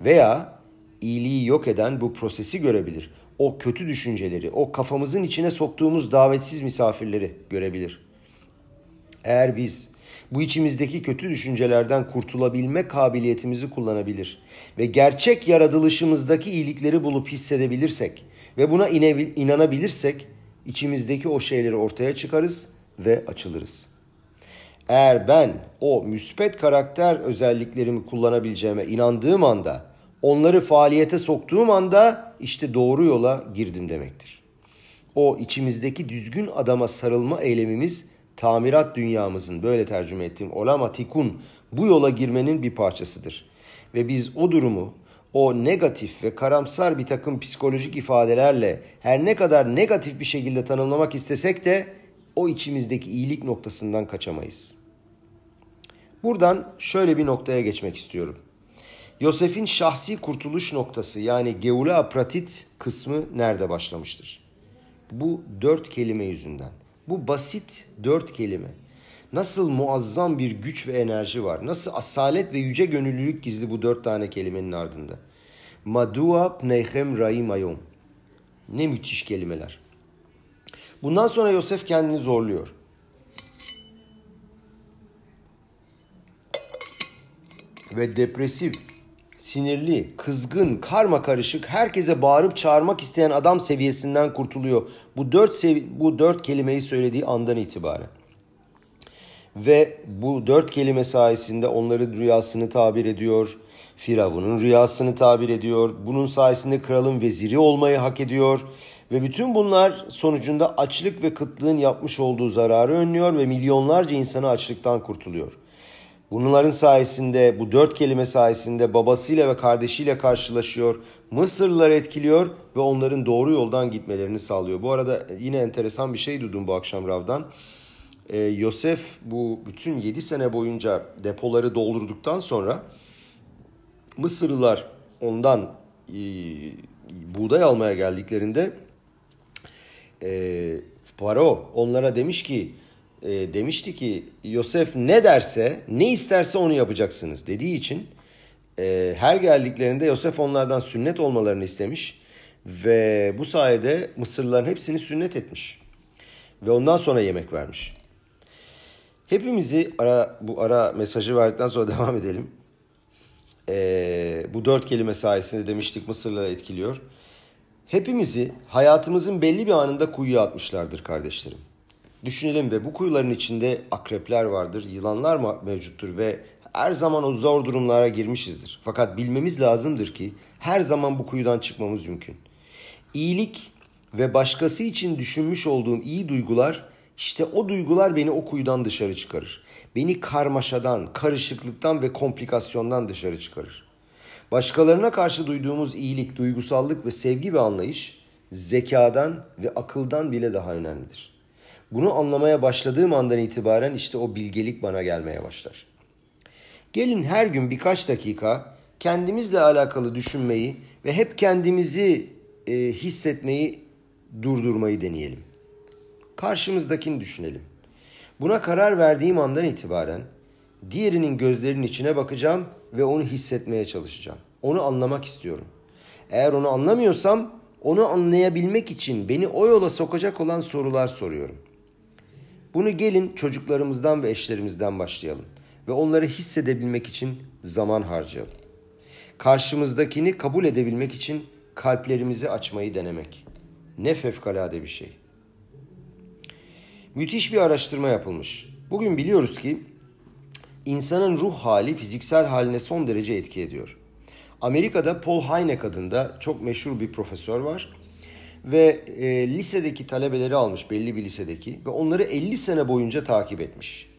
Veya iyiliği yok eden bu prosesi görebilir. O kötü düşünceleri, o kafamızın içine soktuğumuz davetsiz misafirleri görebilir. Eğer biz bu içimizdeki kötü düşüncelerden kurtulabilme kabiliyetimizi kullanabilir ve gerçek yaratılışımızdaki iyilikleri bulup hissedebilirsek ve buna inanabilirsek içimizdeki o şeyleri ortaya çıkarız ve açılırız. Eğer ben o müspet karakter özelliklerimi kullanabileceğime inandığım anda, onları faaliyete soktuğum anda işte doğru yola girdim demektir. O içimizdeki düzgün adama sarılma eylemimiz tamirat dünyamızın, böyle tercüme ettiğim olama tikun, bu yola girmenin bir parçasıdır. Ve biz o durumu, o negatif ve karamsar bir takım psikolojik ifadelerle her ne kadar negatif bir şekilde tanımlamak istesek de o içimizdeki iyilik noktasından kaçamayız. Buradan şöyle bir noktaya geçmek istiyorum. Yosef'in şahsi kurtuluş noktası yani Geula Pratit kısmı nerede başlamıştır? Bu dört kelime yüzünden. Bu basit dört kelime. Nasıl muazzam bir güç ve enerji var. Nasıl asalet ve yüce gönüllülük gizli bu dört tane kelimenin ardında. Madua pneyhem raim ayom. Ne müthiş kelimeler. Bundan sonra Yosef kendini zorluyor. Ve depresif, sinirli, kızgın, karma karışık, herkese bağırıp çağırmak isteyen adam seviyesinden kurtuluyor. Bu dört kelimeyi söylediği andan itibaren. Ve bu dört kelime sayesinde onların rüyasını tabir ediyor. Firavun'un rüyasını tabir ediyor. Bunun sayesinde kralın veziri olmayı hak ediyor. Ve bütün bunlar sonucunda açlık ve kıtlığın yapmış olduğu zararı önlüyor ve milyonlarca insanı açlıktan kurtuluyor. Bunların sayesinde, bu dört kelime sayesinde babasıyla ve kardeşiyle karşılaşıyor, Mısırlıları etkiliyor ve onların doğru yoldan gitmelerini sağlıyor. Bu arada yine enteresan bir şey duydum bu akşam Rav'dan. Yosef bu bütün 7 sene boyunca depoları doldurduktan sonra Mısırlılar ondan buğday almaya geldiklerinde Paro onlara demişti ki Yosef ne derse, ne isterse onu yapacaksınız dediği için her geldiklerinde Yosef onlardan sünnet olmalarını istemiş ve bu sayede Mısırlıların hepsini sünnet etmiş ve ondan sonra yemek vermiş. Hepimizi bu ara mesajı verdikten sonra devam edelim. Bu dört kelime sayesinde demiştik Mısırlıları etkiliyor. Hepimizi hayatımızın belli bir anında kuyuya atmışlardır kardeşlerim. Düşünelim ve bu kuyuların içinde akrepler vardır, yılanlar mevcuttur ve her zaman o zor durumlara girmişizdir. Fakat bilmemiz lazımdır ki her zaman bu kuyudan çıkmamız mümkün. İyilik ve başkası için düşünmüş olduğum iyi duygular, işte o duygular beni o kuyudan dışarı çıkarır. Beni karmaşadan, karışıklıktan ve komplikasyondan dışarı çıkarır. Başkalarına karşı duyduğumuz iyilik, duygusallık ve sevgi ve anlayış zekadan ve akıldan bile daha önemlidir. Bunu anlamaya başladığım andan itibaren işte o bilgelik bana gelmeye başlar. Gelin her gün birkaç dakika kendimizle alakalı düşünmeyi ve hep kendimizi hissetmeyi durdurmayı deneyelim. Karşımızdakini düşünelim. Buna karar verdiğim andan itibaren diğerinin gözlerinin içine bakacağım ve onu hissetmeye çalışacağım. Onu anlamak istiyorum. Eğer onu anlamıyorsam onu anlayabilmek için beni o yola sokacak olan sorular soruyorum. Bunu gelin çocuklarımızdan ve eşlerimizden başlayalım ve onları hissedebilmek için zaman harcayalım. Karşımızdakini kabul edebilmek için kalplerimizi açmayı denemek. Ne fevkalade bir şey. Müthiş bir araştırma yapılmış. Bugün biliyoruz ki insanın ruh hali fiziksel haline son derece etki ediyor. Amerika'da Paul Hynek adında çok meşhur bir profesör var. Ve lisedeki talebeleri almış, belli bir lisedeki, ve onları 50 sene boyunca takip etmiş.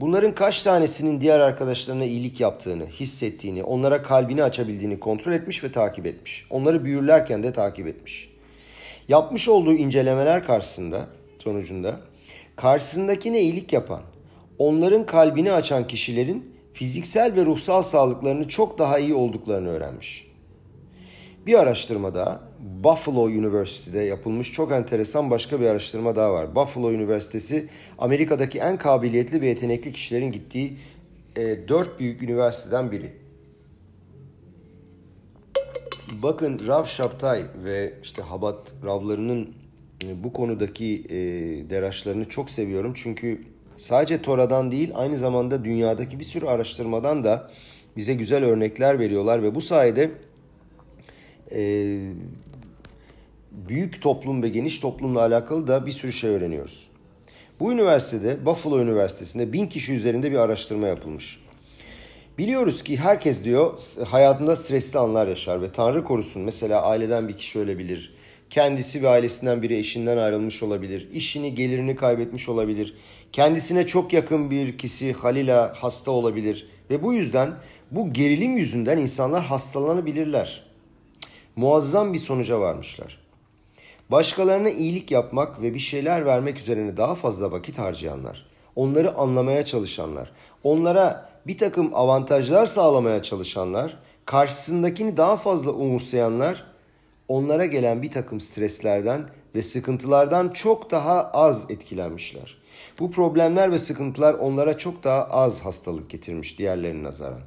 Bunların kaç tanesinin diğer arkadaşlarına iyilik yaptığını, hissettiğini, onlara kalbini açabildiğini kontrol etmiş ve takip etmiş. Onları büyürlerken de takip etmiş. Yapmış olduğu incelemeler sonucunda karşısındakine iyilik yapan, onların kalbini açan kişilerin fiziksel ve ruhsal sağlıklarını çok daha iyi olduklarını öğrenmiş. Bir araştırma daha Buffalo Üniversitesi'de yapılmış çok enteresan başka bir araştırma daha var. Buffalo Üniversitesi Amerika'daki en kabiliyetli ve yetenekli kişilerin gittiği 4 büyük üniversiteden biri. Bakın Rav Shabtay ve işte Habat Ravlarının bu konudaki deraşlarını çok seviyorum. Çünkü sadece Tora'dan değil aynı zamanda dünyadaki bir sürü araştırmadan da bize güzel örnekler veriyorlar ve bu sayede büyük toplum ve geniş toplumla alakalı da bir sürü şey öğreniyoruz. Bu üniversitede, Buffalo Üniversitesi'nde 1000 kişi üzerinde bir araştırma yapılmış. Biliyoruz ki herkes diyor hayatında stresli anlar yaşar ve Tanrı korusun mesela aileden bir kişi ölebilir. Kendisi ve ailesinden biri eşinden ayrılmış olabilir. İşini, gelirini kaybetmiş olabilir. Kendisine çok yakın bir kişi Halila hasta olabilir. Ve bu yüzden bu gerilim yüzünden insanlar hastalanabilirler. Muazzam bir sonuca varmışlar. Başkalarına iyilik yapmak ve bir şeyler vermek üzerine daha fazla vakit harcayanlar, onları anlamaya çalışanlar, onlara bir takım avantajlar sağlamaya çalışanlar, karşısındakini daha fazla umursayanlar onlara gelen bir takım streslerden ve sıkıntılardan çok daha az etkilenmişler. Bu problemler ve sıkıntılar onlara çok daha az hastalık getirmiş diğerlerine nazaran.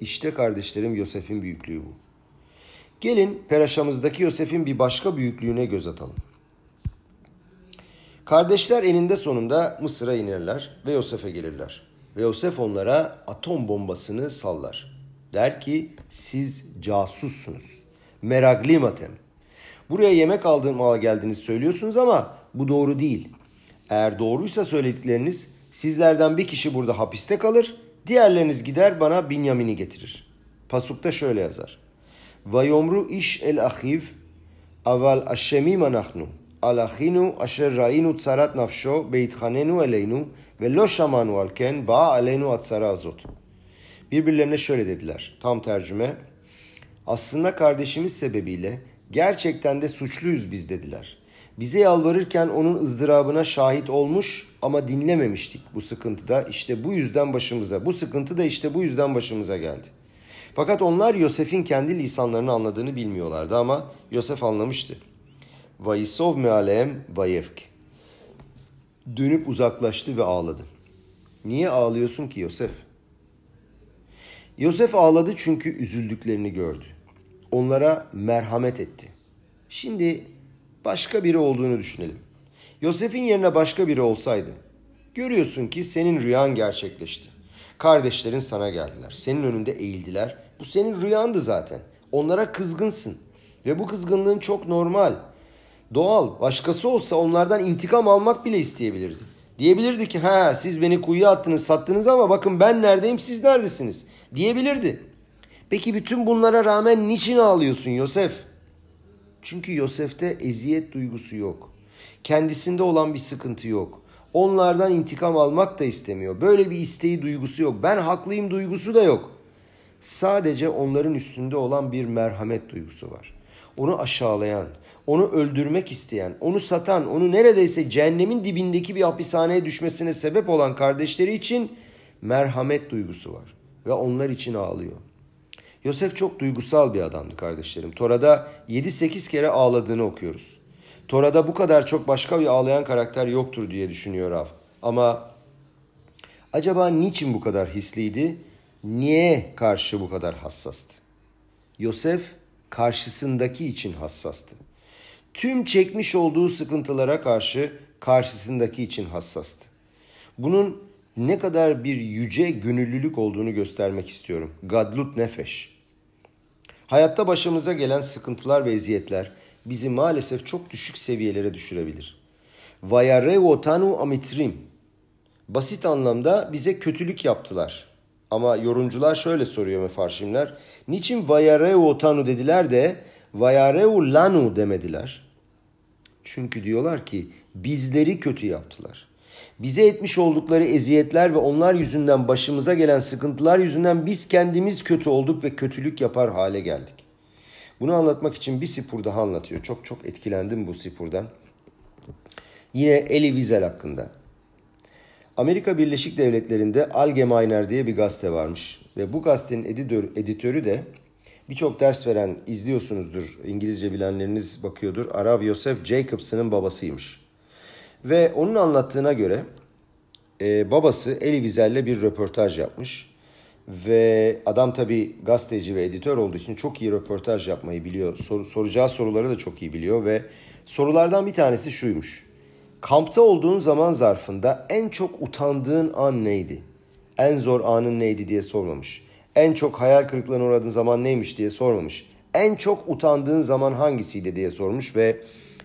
İşte kardeşlerim Yosef'in büyüklüğü bu. Gelin peraşamızdaki Yosef'in bir başka büyüklüğüne göz atalım. Kardeşler eninde sonunda Mısır'a inerler ve Yosef'e gelirler. Ve Yosef onlara atom bombasını sallar. Der ki siz casussunuz. Meraglim atem. Buraya yemek aldırmaya geldiğinizi söylüyorsunuz ama bu doğru değil. Eğer doğruysa söyledikleriniz sizlerden bir kişi burada hapiste kalır, diğerleriniz gider bana Binyamin'i getirir. Pasuk'ta şöyle yazar. Vayomru iş el ahiv aval aşemim anahnu. Alahinu asher rainu tsarat nafşo beythanenu eleynu ve lo şamanu alken ba aleynu atsara azot. Birbirlerine şöyle dediler. Tam tercüme. Aslında kardeşimiz sebebiyle gerçekten de suçluyuz biz dediler. Bize yalvarırken onun ızdırabına şahit olmuş ama dinlememiştik bu sıkıntıda. İşte bu yüzden başımıza, bu sıkıntı da işte bu yüzden başımıza geldi. Fakat onlar Yosef'in kendi lisanlarını anladığını bilmiyorlardı ama Yosef anlamıştı. Vayisov mealem vayevk. Dönüp uzaklaştı ve ağladı. Niye ağlıyorsun ki Yosef? Yosef ağladı çünkü üzüldüklerini gördü. Onlara merhamet etti. Şimdi başka biri olduğunu düşünelim. Yosef'in yerine başka biri olsaydı, görüyorsun ki senin rüyan gerçekleşti. Kardeşlerin sana geldiler. Senin önünde eğildiler. Bu senin rüyandı zaten. Onlara kızgınsın. Ve bu kızgınlığın çok normal. Doğal. Başkası olsa onlardan intikam almak bile isteyebilirdi. Diyebilirdi ki siz beni kuyuya attınız, sattınız ama bakın ben neredeyim, siz neredesiniz? Diyebilirdi. Peki bütün bunlara rağmen niçin ağlıyorsun Yosef? Çünkü Yosef'te eziyet duygusu yok. Kendisinde olan bir sıkıntı yok. Onlardan intikam almak da istemiyor. Böyle bir isteği duygusu yok. Ben haklıyım duygusu da yok. Sadece onların üstünde olan bir merhamet duygusu var. Onu aşağılayan, onu öldürmek isteyen, onu satan, onu neredeyse cehennemin dibindeki bir hapishaneye düşmesine sebep olan kardeşleri için merhamet duygusu var. Ve onlar için ağlıyor. Yosef çok duygusal bir adamdı kardeşlerim. Tora'da 7-8 kere ağladığını okuyoruz. Tora'da bu kadar çok başka bir ağlayan karakter yoktur diye düşünüyor Rav. Ama acaba niçin bu kadar hisliydi? Niye karşı bu kadar hassastı? Yosef karşısındaki için hassastı. Tüm çekmiş olduğu sıkıntılara karşı karşısındaki için hassastı. Bunun ne kadar bir yüce gönüllülük olduğunu göstermek istiyorum. Gadlut nefeş. Hayatta başımıza gelen sıkıntılar ve eziyetler bizi maalesef çok düşük seviyelere düşürebilir. Vayarevotanu amitrim. Basit anlamda bize kötülük yaptılar. Ama yorumcular şöyle soruyor mefarşimler. Niçin vayarevotanu dediler de vayareulanu demediler? Çünkü diyorlar ki bizleri kötü yaptılar. Bize etmiş oldukları eziyetler ve onlar yüzünden başımıza gelen sıkıntılar yüzünden biz kendimiz kötü olduk ve kötülük yapar hale geldik. Bunu anlatmak için bir sipur daha anlatıyor. Çok etkilendim bu sipurdan. Yine Elie Wiesel hakkında. Amerika Birleşik Devletleri'nde Algeminer diye bir gazete varmış. Ve bu gazetenin editörü de birçok ders veren izliyorsunuzdur. İngilizce bilenleriniz bakıyordur. Arav Yosef Jacobson'ın babasıymış. Ve onun anlattığına göre babası Elie Wiesel'le bir röportaj yapmış. Ve adam tabii gazeteci ve editör olduğu için çok iyi röportaj yapmayı biliyor. Soracağı soruları da çok iyi biliyor ve sorulardan bir tanesi şuymuş. Kampta olduğun zaman zarfında en çok utandığın an neydi? En zor anın neydi diye sormamış. En çok hayal kırıklığına uğradığın zaman neymiş diye sormamış. En çok utandığın zaman hangisiydi diye sormuş ve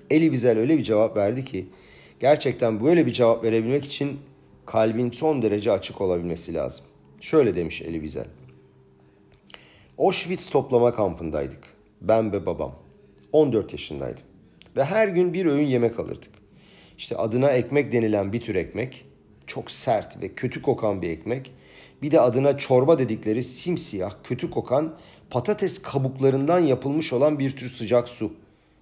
Elie Wiesel öyle bir cevap verdi ki gerçekten böyle bir cevap verebilmek için kalbin son derece açık olabilmesi lazım. Şöyle demiş Elie Wiesel. Auschwitz toplama kampındaydık. Ben ve babam. 14 yaşındaydım. Ve her gün bir öğün yemek alırdık. İşte adına ekmek denilen bir tür ekmek. Çok sert ve kötü kokan bir ekmek. Bir de adına çorba dedikleri simsiyah, kötü kokan, patates kabuklarından yapılmış olan bir tür sıcak su.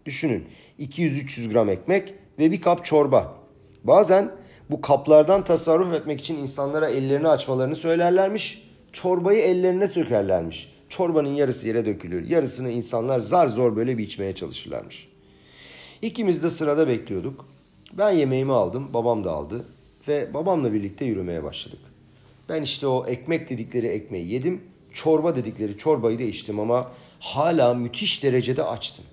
Düşünün 200-300 gram ekmek ve bir kap çorba. Bazen bu kaplardan tasarruf etmek için insanlara ellerini açmalarını söylerlermiş. Çorbayı ellerine sökerlermiş. çorbanın yarısı yere dökülür. Yarısını insanlar zar zor böyle bir içmeye çalışırlarmış. İkimiz de sırada bekliyorduk. Ben yemeğimi aldım, babam da aldı ve babamla birlikte yürümeye başladık. Ben işte o ekmek dedikleri ekmeği yedim, çorba dedikleri çorbayı da içtim ama hala müthiş derecede açtım.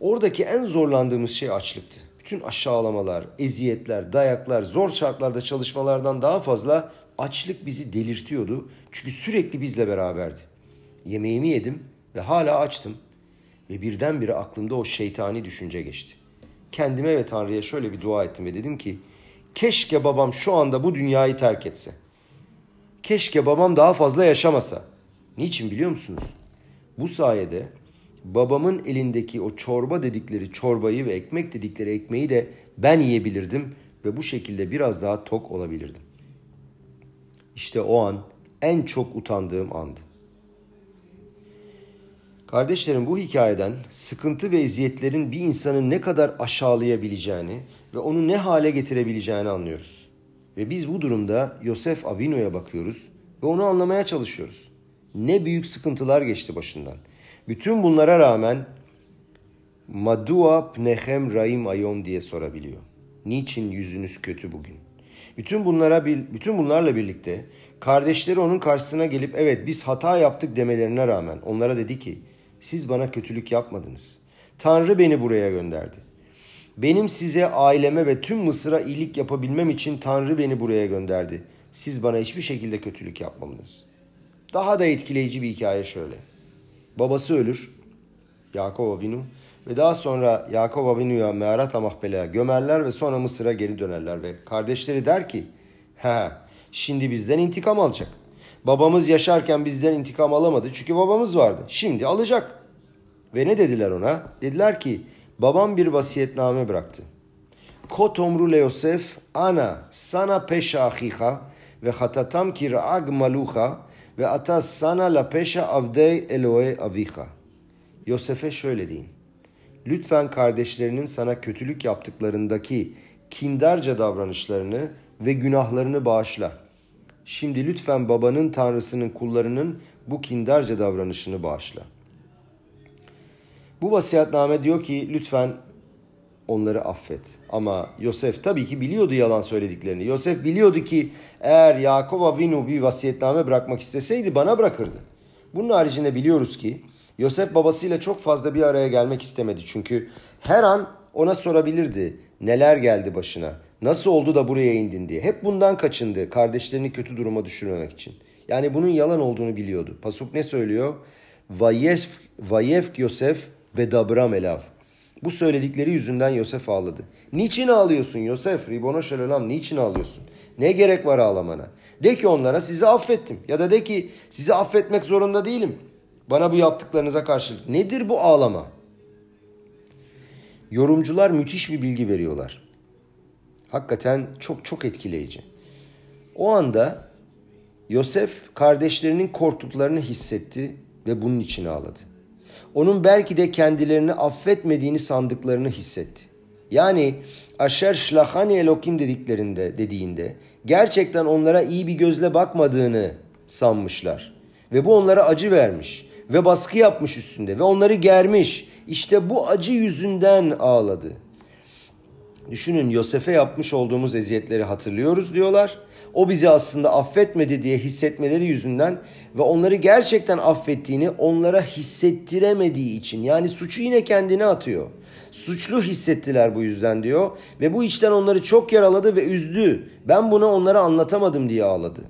Oradaki en zorlandığımız şey açlıktı. Bütün aşağılamalar, eziyetler, dayaklar, zor şartlarda çalışmalardan daha fazla açlık bizi delirtiyordu. Çünkü sürekli bizle beraberdi. Yemeğimi yedim ve hala açtım. Ve birdenbire aklımda o şeytani düşünce geçti. Kendime ve Tanrı'ya şöyle bir dua ettim ve dedim ki, keşke babam şu anda bu dünyayı terk etse. Keşke babam daha fazla yaşamasa. Niçin biliyor musunuz? Bu sayede babamın elindeki o çorba dedikleri çorbayı ve ekmek dedikleri ekmeği de ben yiyebilirdim ve bu şekilde biraz daha tok olabilirdim. İşte o an en çok utandığım andı. Kardeşlerim, bu hikayeden sıkıntı ve eziyetlerin bir insanı ne kadar aşağılayabileceğini ve onu ne hale getirebileceğini anlıyoruz. Ve biz bu durumda Yosef Avinu'ya bakıyoruz ve onu anlamaya çalışıyoruz. Ne büyük sıkıntılar geçti başından. Bütün bunlara rağmen Madua pnechem raim ayom diye sorabiliyor. Niçin yüzünüz kötü bugün? Bütün bunlarla birlikte kardeşleri onun karşısına gelip evet biz hata yaptık demelerine rağmen onlara dedi ki siz bana kötülük yapmadınız. Tanrı beni buraya gönderdi. Benim size, aileme ve tüm Mısır'a iyilik yapabilmem için Tanrı beni buraya gönderdi. Siz bana hiçbir şekilde kötülük yapmadınız. Daha da etkileyici bir hikaye şöyle. Babası ölür, Yaakov Avinu ve daha sonra Yaakov Avinu'ya Me'arat-a Mahpele'ye gömerler ve sonra Mısır'a geri dönerler ve kardeşleri der ki şimdi bizden intikam alacak. Babamız yaşarken bizden intikam alamadı çünkü babamız vardı. Şimdi alacak. Ve ne dediler ona? Dediler ki babam bir vasiyetname bıraktı. Kot omru le Yosef ana sana peşa ahiha ve hatatam ki ra'ag maluha ve ata sana la peşa avdey eloe aviha. Yosef'e şöyle deyin. Lütfen kardeşlerinin sana kötülük yaptıklarındaki kindarca davranışlarını ve günahlarını bağışla. Şimdi lütfen babanın tanrısının kullarının bu kindarca davranışını bağışla. Bu vasiyetname diyor ki lütfen onları affet. Ama Yosef tabii ki biliyordu yalan söylediklerini. Yosef biliyordu ki eğer Yaakov Avinu bir vasiyetname bırakmak isteseydi bana bırakırdı. Bunun haricinde biliyoruz ki Yosef babasıyla çok fazla bir araya gelmek istemedi. Çünkü her an ona sorabilirdi neler geldi başına, nasıl oldu da buraya indin diye. Hep bundan kaçındı kardeşlerini kötü duruma düşürmemek için. Yani bunun yalan olduğunu biliyordu. Pasuk ne söylüyor? Vayefk Yosef bedabram elav. Bu söyledikleri yüzünden Yosef ağladı. Niçin ağlıyorsun Yosef? Ribono şel olam, niçin ağlıyorsun? Ne gerek var ağlamana? De ki onlara sizi affettim. Ya da de ki sizi affetmek zorunda değilim. Bana bu yaptıklarınıza karşılık. Nedir bu ağlama? Yorumcular müthiş bir bilgi veriyorlar. Hakikaten çok çok etkileyici. O anda Yosef kardeşlerinin korktuklarını hissetti ve bunun için ağladı. Onun belki de kendilerini affetmediğini sandıklarını hissetti. Yani Asher Shlachani Elohim dediğinde gerçekten onlara iyi bir gözle bakmadığını sanmışlar. Ve bu onlara acı vermiş ve baskı yapmış üstünde ve onları germiş. İşte bu acı yüzünden ağladı. Düşünün, Yosef'e yapmış olduğumuz eziyetleri hatırlıyoruz diyorlar. O bizi aslında affetmedi diye hissetmeleri yüzünden ve onları gerçekten affettiğini onlara hissettiremediği için. Yani suçu yine kendine atıyor. Suçlu hissettiler bu yüzden diyor ve bu içten onları çok yaraladı ve üzdü. Ben bunu onlara anlatamadım diye ağladı.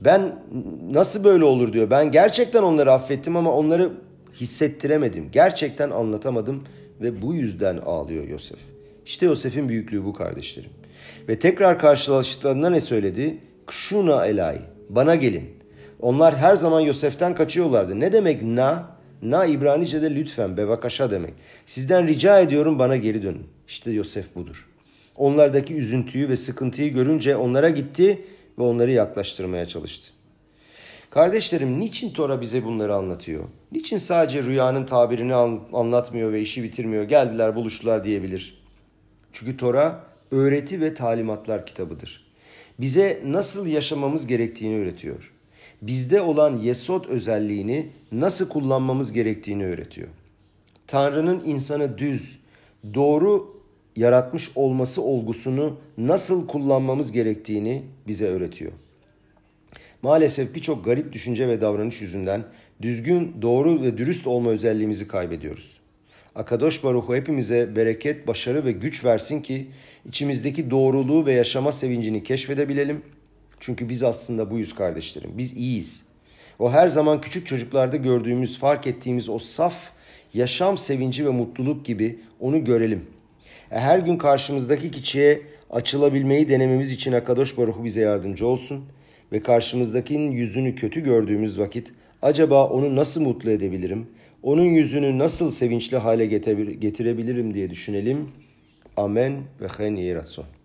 Ben nasıl böyle olur diyor. Ben gerçekten onları affettim ama onları hissettiremedim. Gerçekten anlatamadım ve bu yüzden ağlıyor Yosef. İşte Yosef'in büyüklüğü bu kardeşlerim. Ve tekrar karşılaştıklarında ne söyledi? Kşuna elay. Bana gelin. Onlar her zaman Yosef'ten kaçıyorlardı. Ne demek na? Na İbranice'de lütfen, bevakaşa demek. Sizden rica ediyorum bana geri dönün. İşte Yosef budur. Onlardaki üzüntüyü ve sıkıntıyı görünce onlara gitti ve onları yaklaştırmaya çalıştı. Kardeşlerim, niçin Tora bize bunları anlatıyor? Niçin sadece rüyanın tabirini anlatmıyor ve işi bitirmiyor? Geldiler, buluştular diyebilir. Çünkü Tora öğreti ve talimatlar kitabıdır. Bize nasıl yaşamamız gerektiğini öğretiyor. bizde olan yesod özelliğini nasıl kullanmamız gerektiğini öğretiyor. Tanrı'nın insanı düz, doğru yaratmış olması olgusunu nasıl kullanmamız gerektiğini bize öğretiyor. Maalesef birçok garip düşünce ve davranış yüzünden düzgün, doğru ve dürüst olma özelliğimizi kaybediyoruz. Kadosh Baruch hepimize bereket, başarı ve güç versin ki içimizdeki doğruluğu ve yaşama sevincini keşfedebilelim. Çünkü biz aslında buyuz kardeşlerim. Biz iyiyiz. O her zaman küçük çocuklarda gördüğümüz, fark ettiğimiz o saf yaşam sevinci ve mutluluk gibi onu görelim. Her gün karşımızdaki kişiye açılabilmeyi denememiz için Kadosh Baruch bize yardımcı olsun. Ve karşımızdakinin yüzünü kötü gördüğümüz vakit acaba onu nasıl mutlu edebilirim? Onun yüzünü nasıl sevinçli hale getirebilirim diye düşünelim. Amen ve hen yiratzon.